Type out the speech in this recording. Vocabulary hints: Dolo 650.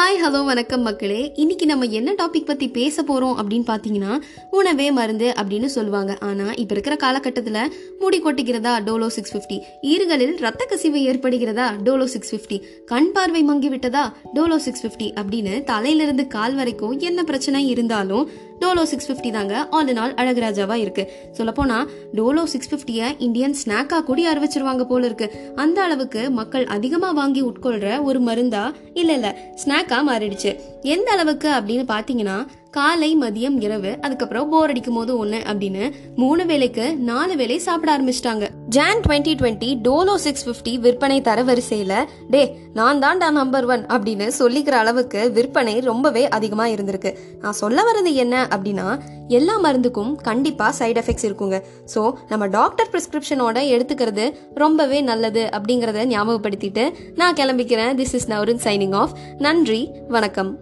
Hi hello வணக்கம் மக்களே. இன்றைக்கி நம்ம என்ன டாபிக் பற்றி பேச போகிறோம் அப்படின்னு பார்த்தீங்கன்னா, உணவே மருந்து அப்படின்னு சொல்லுவாங்க. ஆனால் இப்போ இருக்கிற காலகட்டத்தில் முடி கொட்டுகிறதா டோலோ 650, ஈறுகளில் ரத்த கசிவு ஏற்படுகிறதா டோலோ 650, கண் பார்வை மங்கிவிட்டதா டோலோ 650 அப்படின்னு தலையிலிருந்து கால் வரைக்கும் என்ன பிரச்சனை இருந்தாலும் டோலோ 650 தாங்க ஆல் இன் ஆல் அழகராஜாவாக இருக்குது. சொல்லப்போனால் டோலோ 650-ஐ இந்தியன் ஸ்நாக்காக கூடி அறிவிச்சிருவாங்க போல இருக்குது. அந்த அளவுக்கு மக்கள் அதிகமாக வாங்கி உட்கொள்கிற ஒரு மருந்தா இல்லை ஸ்நாக்காக மாறிடுச்சு. எந்த அளவுக்கு அப்படின்னு பார்த்தீங்கன்னா, காலை, மதியம், இரவு, அதுக்கப்புறம் போர் அடிக்கும் போது ஒன்று அப்படின்னு 3 வேளைக்கு 4 வேளை சாப்பிட ஆரம்பிச்சிட்டாங்க. Jan 2020 டோலோ 650 விற்பனை தரவரிசையில் டே நான் தான்டா நம்பர் 1 அப்படின்னு சொல்லிக்கிற அளவுக்கு விற்பனை ரொம்பவே அதிகமாக இருந்திருக்கு. நான் சொல்ல வர்றது என்ன அப்படின்னா, எல்லா மருந்துக்கும் கண்டிப்பாக சைட் எஃபெக்ட்ஸ் இருக்குங்க. ஸோ நம்ம டாக்டர் ப்ரிஸ்கிரிப்ஷனோட எடுத்துக்கிறது ரொம்பவே நல்லது அப்படிங்கிறத ஞாபகப்படுத்திட்டு நான் கிளம்பிக்கிறேன். This is Nowrin signing off. நன்றி, வணக்கம்.